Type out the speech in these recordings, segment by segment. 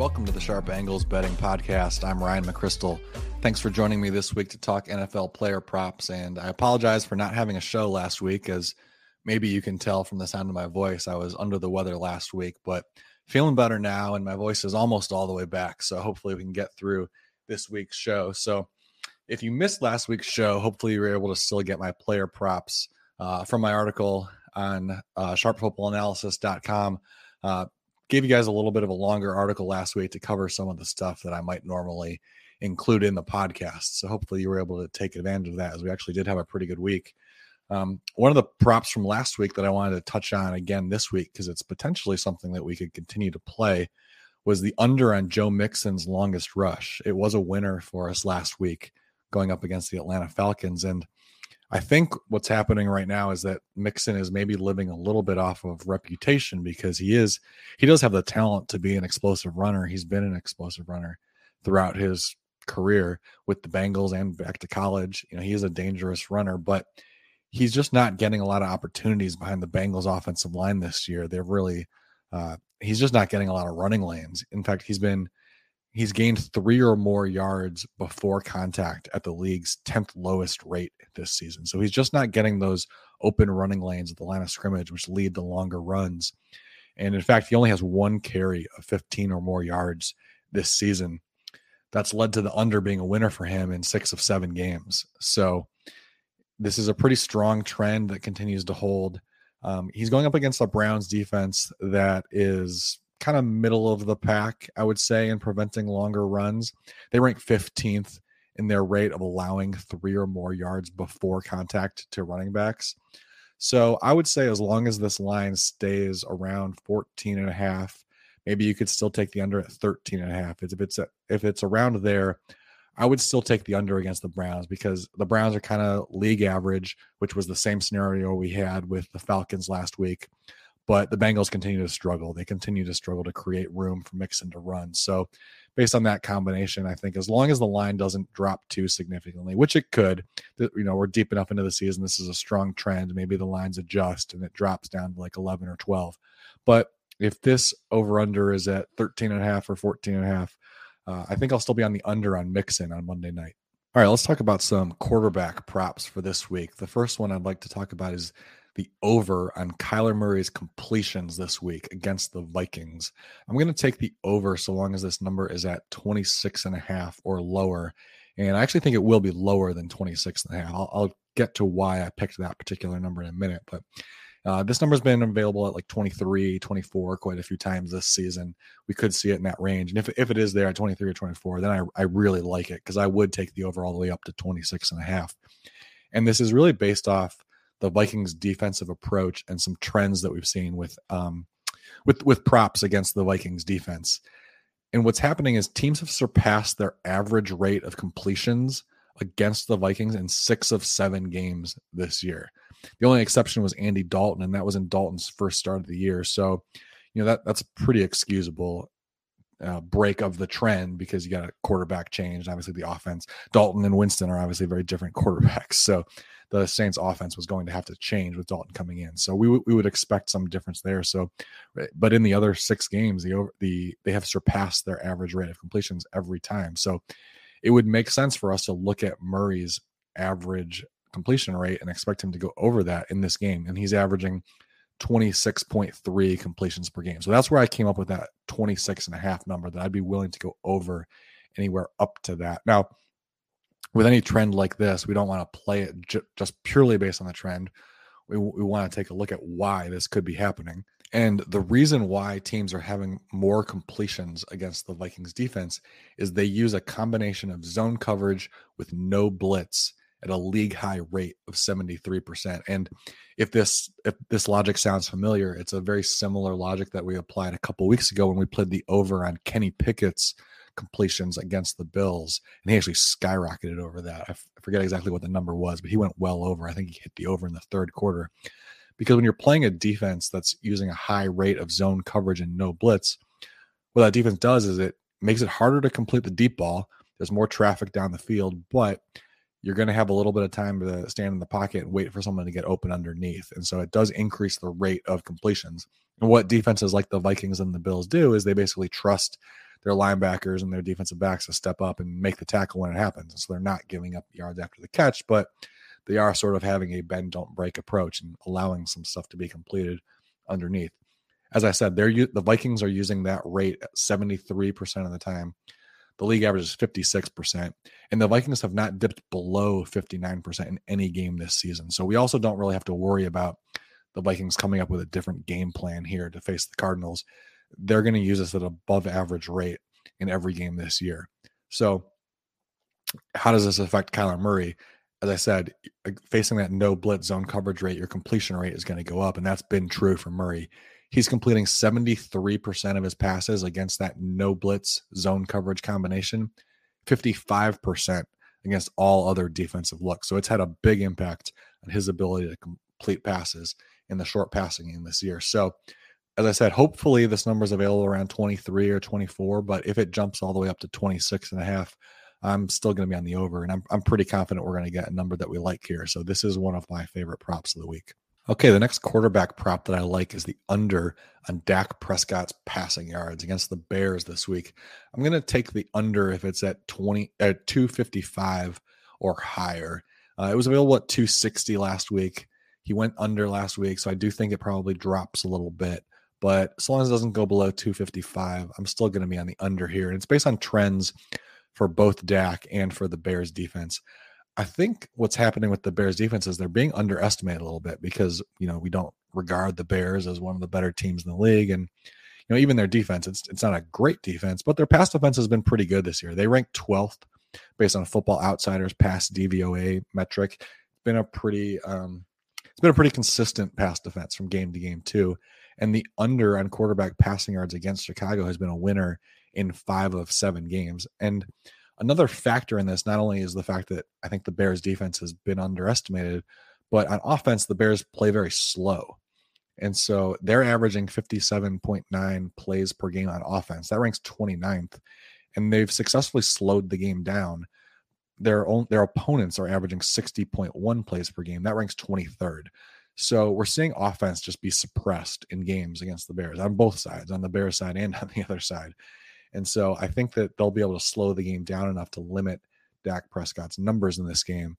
Welcome to the Sharp Angles Betting Podcast. I'm Ryan McChrystal. Thanks for joining me this week to talk NFL player props. And I apologize for not having a show last week, as maybe you can tell from the sound of my voice, I was under the weather last week, but feeling better now, and my voice is almost all the way back. So hopefully we can get through this week's show. So if you missed last week's show, hopefully you were able to still get my player props from my article on SharpFootballAnalysis.com. Gave you guys a little bit of a longer article last week to cover some of the stuff that I might normally include in the podcast. So hopefully you were able to take advantage of that, as we actually did have a pretty good week. One of the props from last week that I wanted to touch on again this week, because it's potentially something that we could continue to play, was the under on Joe Mixon's longest rush. It was a winner for us last week going up against the Atlanta Falcons. And I think what's happening right now is that Mixon is maybe living a little bit off of reputation, because he does have the talent to be an explosive runner. He's been an explosive runner throughout his career with the Bengals and back to college. You know, he is a dangerous runner, but he's just not getting a lot of opportunities behind the Bengals offensive line this year. They're really, he's just not getting a lot of running lanes. In fact, he's gained 3 or more yards before contact at the league's 10th lowest rate this season. So he's just not getting those open running lanes at the line of scrimmage, which lead to longer runs. And in fact, he only has 1 carry of 15 or more yards this season. That's led to the under being a winner for him in 6 of 7 games. So this is a pretty strong trend that continues to hold. He's going up against the Browns defense that is kind of middle of the pack, I would say, in preventing longer runs. They rank 15th in their rate of allowing 3 or more yards before contact to running backs. So I would say, as long as this line stays around 14.5, maybe you could still take the under at 13.5. If it's around there, I would still take the under against the Browns, because the Browns are kind of league average, which was the same scenario we had with the Falcons last week. But the Bengals continue to struggle. They continue to struggle to create room for Mixon to run. So based on that combination, I think as long as the line doesn't drop too significantly, which it could, you know, we're deep enough into the season. This is a strong trend. Maybe the lines adjust and it drops down to like 11 or 12. But if this over-under is at 13.5 or 14.5, I think I'll still be on the under on Mixon on Monday night. All right, let's talk about some quarterback props for this week. The first one I'd like to talk about is the over on Kyler Murray's completions this week against the Vikings. I'm going to take the over so long as this number is at 26.5 or lower. And I actually think it will be lower than 26.5. I'll get to why I picked that particular number in a minute, but this number has been available at like 23, 24, quite a few times this season. We could see it in that range. And if it is there at 23 or 24, then I really like it, because I would take the over all the way up to 26.5. And this is really based off the Vikings defensive approach and some trends that we've seen with props against the Vikings defense. And what's happening is teams have surpassed their average rate of completions against the Vikings in 6 of 7 games this year. The only exception was Andy Dalton, and that was in Dalton's first start of the year. So, you know, that's a pretty excusable break of the trend, because you got a quarterback change. Obviously the offense, Dalton and Winston, are obviously very different quarterbacks. So the Saints offense was going to have to change with Dalton coming in. So we would expect some difference there. So, but in the other 6 games, they have surpassed their average rate of completions every time. So it would make sense for us to look at Murray's average completion rate and expect him to go over that in this game. And he's averaging 26.3 completions per game. So that's where I came up with that 26.5 number, that I'd be willing to go over anywhere up to that. Now, with any trend like this, we don't want to play it just purely based on the trend. We want to take a look at why this could be happening. And the reason why teams are having more completions against the Vikings defense is they use a combination of zone coverage with no blitz at a league-high rate of 73%. And if this logic sounds familiar, it's a very similar logic that we applied a couple weeks ago when we played the over on Kenny Pickett's completions against the Bills, and he actually skyrocketed over that. I forget exactly what the number was, but he went well over. I think he hit the over in the third quarter. Because when you're playing a defense that's using a high rate of zone coverage and no blitz, what that defense does is it makes it harder to complete the deep ball. There's more traffic down the field, but you're going to have a little bit of time to stand in the pocket and wait for someone to get open underneath. And so it does increase the rate of completions. And what defenses like the Vikings and the Bills do is they basically trust their linebackers and their defensive backs to step up and make the tackle when it happens. And so they're not giving up yards after the catch, but they are sort of having a bend, don't break approach and allowing some stuff to be completed underneath. As I said, the Vikings are using that rate at 73% of the time. The league average is 56%, and the Vikings have not dipped below 59% in any game this season. So we also don't really have to worry about the Vikings coming up with a different game plan here to face the Cardinals. They're going to use this at above average rate in every game this year. So how does this affect Kyler Murray? As I said, facing that no blitz zone coverage rate, your completion rate is going to go up, and that's been true for Murray. He's completing 73% of his passes against that no blitz zone coverage combination, 55% against all other defensive looks. So it's had a big impact on his ability to complete passes in the short passing game this year. So as I said, hopefully this number is available around 23 or 24, but if it jumps all the way up to 26.5, I'm still going to be on the over, and I'm pretty confident we're going to get a number that we like here. So this is one of my favorite props of the week. Okay, the next quarterback prop that I like is the under on Dak Prescott's passing yards against the Bears this week. I'm going to take the under if it's at 255 or higher. It was available at 260 last week. He went under last week, so I do think it probably drops a little bit. But as long as it doesn't go below 255, I'm still going to be on the under here. And it's based on trends for both Dak and for the Bears defense. I think what's happening with the Bears defense is they're being underestimated a little bit because, we don't regard the Bears as one of the better teams in the league. And, even their defense, it's not a great defense, but their pass defense has been pretty good this year. They ranked 12th based on Football Outsiders pass DVOA metric. It's been a pretty consistent pass defense from game to game too. And the under on quarterback passing yards against Chicago has been a winner in 5 of 7 games. And another factor in this, not only is the fact that I think the Bears defense has been underestimated, but on offense, the Bears play very slow. And so they're averaging 57.9 plays per game on offense. That ranks 29th. And they've successfully slowed the game down. Their opponents are averaging 60.1 plays per game. That ranks 23rd. So we're seeing offense just be suppressed in games against the Bears on both sides, on the Bears side and on the other side. And so I think that they'll be able to slow the game down enough to limit Dak Prescott's numbers in this game.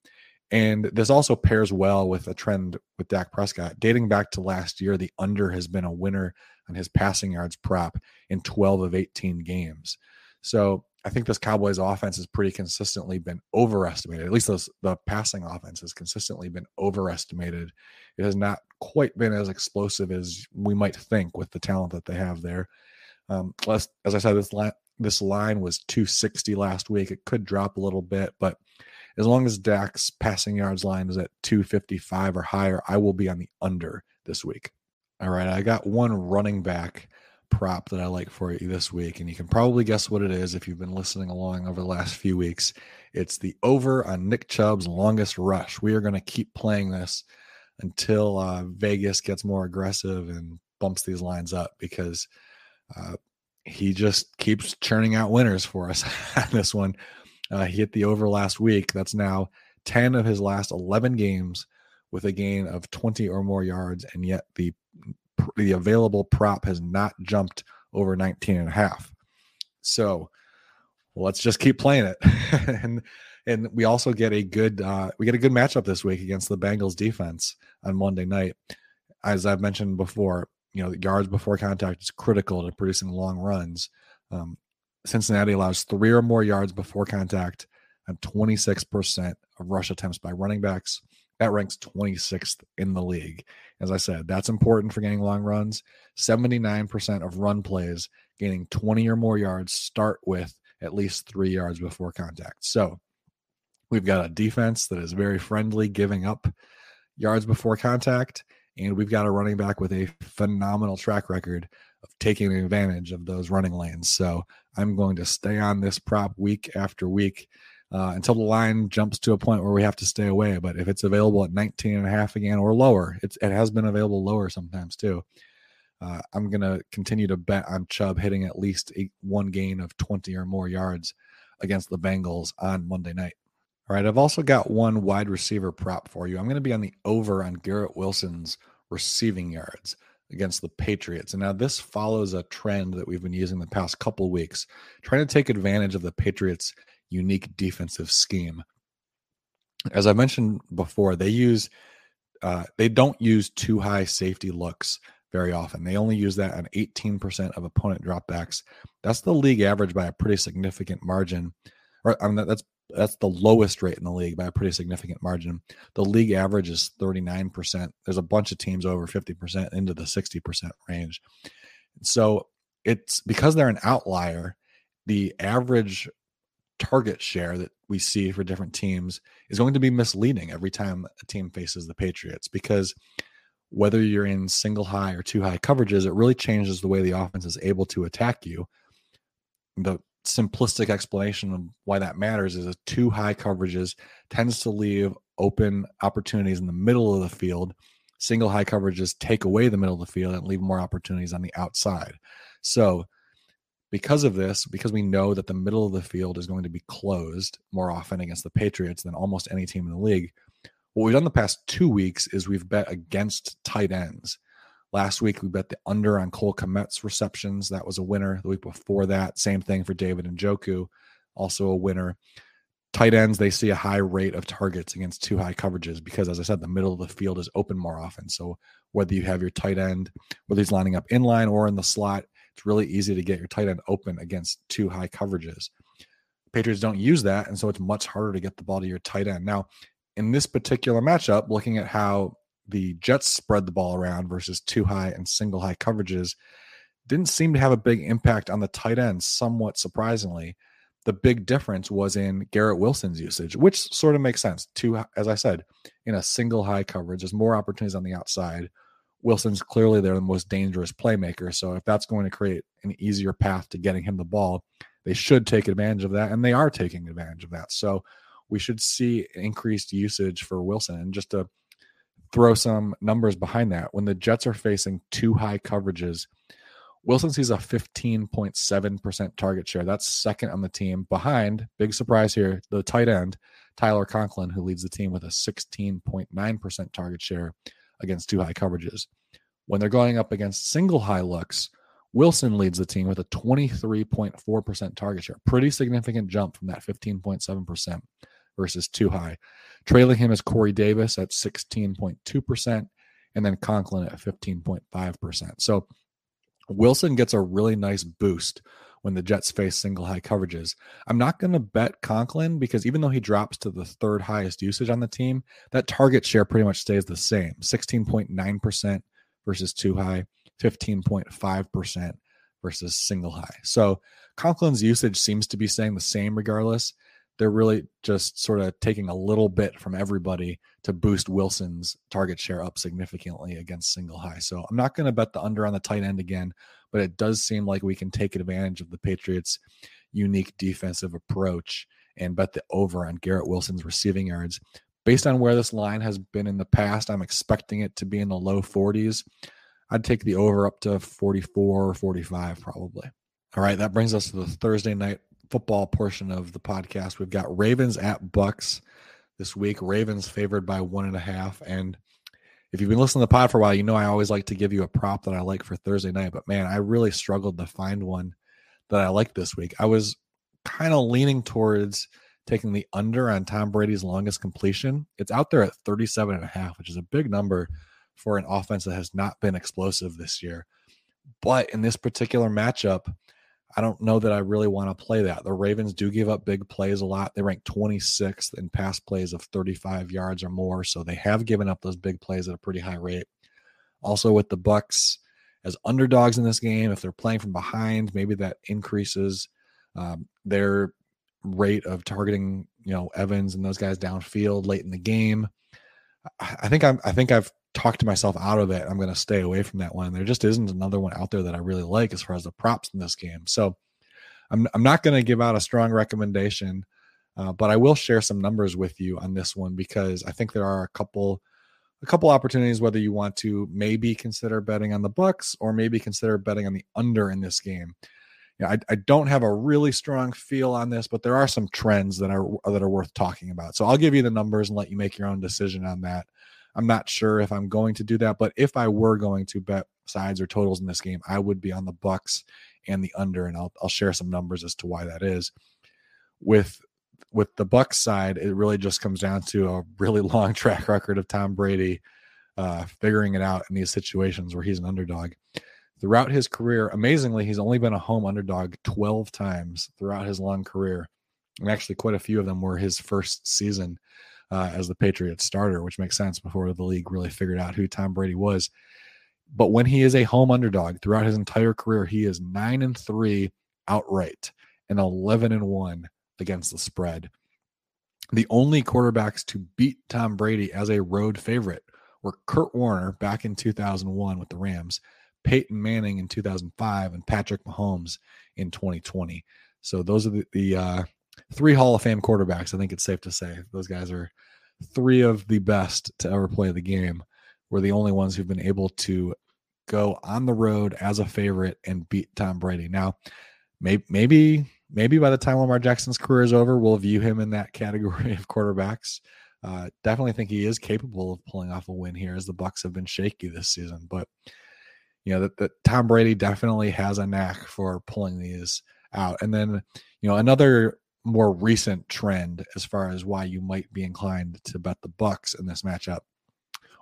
And this also pairs well with a trend with Dak Prescott. Dating back to last year, the under has been a winner on his passing yards prop in 12 of 18 games. So I think this Cowboys offense has pretty consistently been overestimated. At least the passing offense has consistently been overestimated. It has not quite been as explosive as we might think with the talent that they have there. As I said, this line was 260 last week. It could drop a little bit, but as long as Dak's passing yards line is at 255 or higher, I will be on the under this week. All right, I got one running back prop that I like for you this week, and you can probably guess what it is if you've been listening along over the last few weeks. It's the over on Nick Chubb's longest rush. We are going to keep playing this until Vegas gets more aggressive and bumps these lines up because he just keeps churning out winners for us on this one. He hit the over last week. That's now 10 of his last 11 games with a gain of 20 or more yards, and yet the available prop has not jumped over 19.5. So let's just keep playing it. and we also get a good we get a good matchup this week against the Bengals defense on Monday night. As I've mentioned before, the yards before contact is critical to producing long runs. Cincinnati allows 3 or more yards before contact on 26% of rush attempts by running backs. That ranks 26th in the league. As I said, that's important for getting long runs. 79% of run plays gaining 20 or more yards start with at least 3 yards before contact. So we've got a defense that is very friendly, giving up yards before contact. And we've got a running back with a phenomenal track record of taking advantage of those running lanes. So I'm going to stay on this prop week after week until the line jumps to a point where we have to stay away. But if it's available at 19.5 again or lower, it has been available lower sometimes too. I'm going to continue to bet on Chubb hitting at least one gain of 20 or more yards against the Bengals on Monday night. All right, I've also got one wide receiver prop for you. I'm going to be on the over on Garrett Wilson's receiving yards. against the Patriots. And now this follows a trend that we've been using the past couple of weeks, trying to take advantage of the Patriots' unique defensive scheme. As I mentioned before, they don't use too high safety looks very often. They only use that on 18% of opponent dropbacks. That's the league average by a pretty significant margin. Or, I mean, that's the lowest rate in the league by a pretty significant margin. The league average is 39%. There's a bunch of teams over 50% into the 60% range. So it's because they're an outlier, the average target share that we see for different teams is going to be misleading every time a team faces the Patriots, because whether you're in single high or two high coverages, it really changes the way the offense is able to attack you. The simplistic explanation of why that matters is that two high coverages tends to leave open opportunities in the middle of the field. Single high coverages take away the middle of the field and leave more opportunities on the outside. So because of this, because we know that the middle of the field is going to be closed more often against the Patriots than almost any team in the league, what we've done the past 2 weeks is we've bet against tight ends. Last week, we bet the under on Cole Kmet's receptions. That was a winner. The week before that, same thing for David Njoku, also a winner. Tight ends, they see a high rate of targets against two high coverages because, as I said, the middle of the field is open more often. So whether you have your tight end, whether he's lining up in line or in the slot, it's really easy to get your tight end open against two high coverages. Patriots don't use that, and so it's much harder to get the ball to your tight end. Now, in this particular matchup, looking at how the Jets spread the ball around versus two high and single high coverages, didn't seem to have a big impact on the tight end, somewhat surprisingly. The big difference was in Garrett Wilson's usage, which sort of makes sense. Two, as I said, in a single high coverage, there's more opportunities on the outside. Wilson's clearly their most dangerous playmaker, so if that's going to create an easier path to getting him the ball, they should take advantage of that, and they are taking advantage of that. So we should see increased usage for Wilson. And just to throw some numbers behind that, when the Jets are facing two high coverages, Wilson sees a 15.7% target share. That's second on the team behind, big surprise here, the tight end, Tyler Conklin, who leads the team with a 16.9% target share against two high coverages. When they're going up against single high looks, Wilson leads the team with a 23.4% target share. Pretty significant jump from that 15.7% versus too high. Trailing him is Corey Davis at 16.2% and then Conklin at 15.5%. So Wilson gets a really nice boost when the Jets face single high coverages. I'm not going to bet Conklin because even though he drops to the third highest usage on the team, that target share pretty much stays the same. 16.9% versus too high, 15.5% versus single high. So Conklin's usage seems to be staying the same regardless. They're really just sort of taking a little bit from everybody to boost Wilson's target share up significantly against single high. So I'm not going to bet the under on the tight end again, but it does seem like we can take advantage of the Patriots' unique defensive approach and bet the over on Garrett Wilson's receiving yards. Based on where this line has been in the past, I'm expecting it to be in the low 40s. I'd take the over up to 44 or 45 probably. All right, that brings us to the Thursday night football portion of the podcast. We've got Ravens at Bucks this week. Ravens favored by 1.5. And if you've been listening to the pod for a while, you know I always like to give you a prop that I like for Thursday night. But man, I really struggled to find one that I like this week. I was kind of leaning towards taking the under on Tom Brady's longest completion. It's out there at 37.5, which is a big number for an offense that has not been explosive this year. But in this particular matchup, I don't know that I really want to play that. The Ravens do give up big plays a lot. They rank 26th in pass plays of 35 yards or more, so they have given up those big plays at a pretty high rate. Also with the Bucks as underdogs in this game, if they're playing from behind, maybe that increases their rate of targeting, Evans and those guys downfield late in the game. I think I've talked myself out of it. I'm going to stay away from that one. There just isn't another one out there that I really like as far as the props in this game. So I'm not going to give out a strong recommendation, but I will share some numbers with you on this one because I think there are a couple opportunities whether you want to maybe consider betting on the Bucks or maybe consider betting on the under in this game. I don't have a really strong feel on this, but there are some trends that are worth talking about. So I'll give you the numbers and let you make your own decision on that. I'm not sure if I'm going to do that, but if I were going to bet sides or totals in this game, I would be on the Bucks and the under, and I'll share some numbers as to why that is. With the Bucks side, it really just comes down to a really long track record of Tom Brady figuring it out in these situations where he's an underdog. Throughout his career, amazingly, he's only been a home underdog 12 times throughout his long career. And actually quite a few of them were his first season as the Patriots starter, which makes sense before the league really figured out who Tom Brady was. But when he is a home underdog throughout his entire career, he is 9-3 outright and 11-1 against the spread. The only quarterbacks to beat Tom Brady as a road favorite were Kurt Warner back in 2001 with the Rams, Peyton Manning in 2005, and Patrick Mahomes in 2020. So those are the three Hall of Fame quarterbacks. I think it's safe to say those guys are three of the best to ever play the game. We're the only ones who've been able to go on the road as a favorite and beat Tom Brady. Now, maybe by the time Lamar Jackson's career is over, we'll view him in that category of quarterbacks. Definitely think he is capable of pulling off a win here, as the Bucs have been shaky this season. But you know, that Tom Brady definitely has a knack for pulling these out. And then, you know, another more recent trend as far as why you might be inclined to bet the Bucs in this matchup: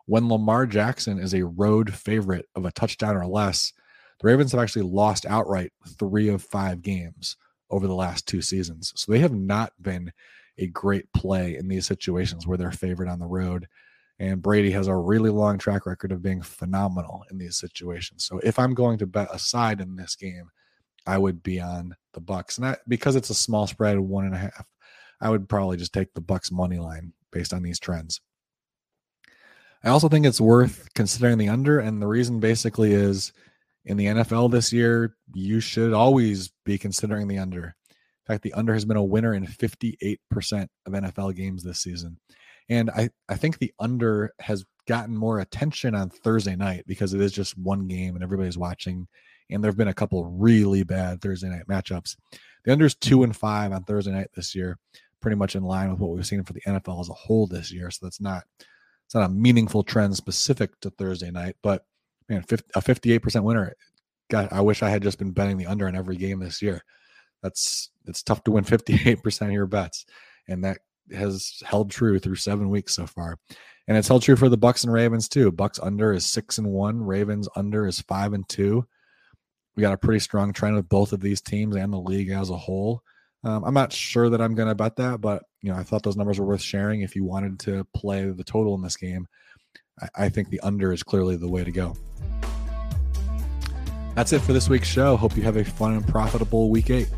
when Lamar Jackson is a road favorite of a touchdown or less, the Ravens have actually lost outright 3 of 5 games over the last 2 seasons. So they have not been a great play in these situations where they're favored on the road. And Brady has a really long track record of being phenomenal in these situations. So if I'm going to bet a side in this game, I would be on the Bucks. And because it's a small spread of 1.5, I would probably just take the Bucks money line based on these trends. I also think it's worth considering the under. And the reason basically is, in the NFL this year, you should always be considering the under. In fact, the under has been a winner in 58% of NFL games this season. And I think the under has gotten more attention on Thursday night because it is just one game and everybody's watching. And there have been a couple really bad Thursday night matchups. The under is 2-5 on Thursday night this year, pretty much in line with what we've seen for the NFL as a whole this year. So it's not a meaningful trend specific to Thursday night. But man, a 58% winner. God, I wish I had just been betting the under in every game this year. It's tough to win 58% of your bets, and that has held true through 7 weeks so far. And it's held true for the Bucks and Ravens too. Bucks under is 6-1. Ravens under is 5-2. We got a pretty strong trend with both of these teams and the league as a whole. I'm not sure that I'm going to bet that, but you know, I thought those numbers were worth sharing. If you wanted to play the total in this game, I think the under is clearly the way to go. That's it for this week's show. Hope you have a fun and profitable week 8.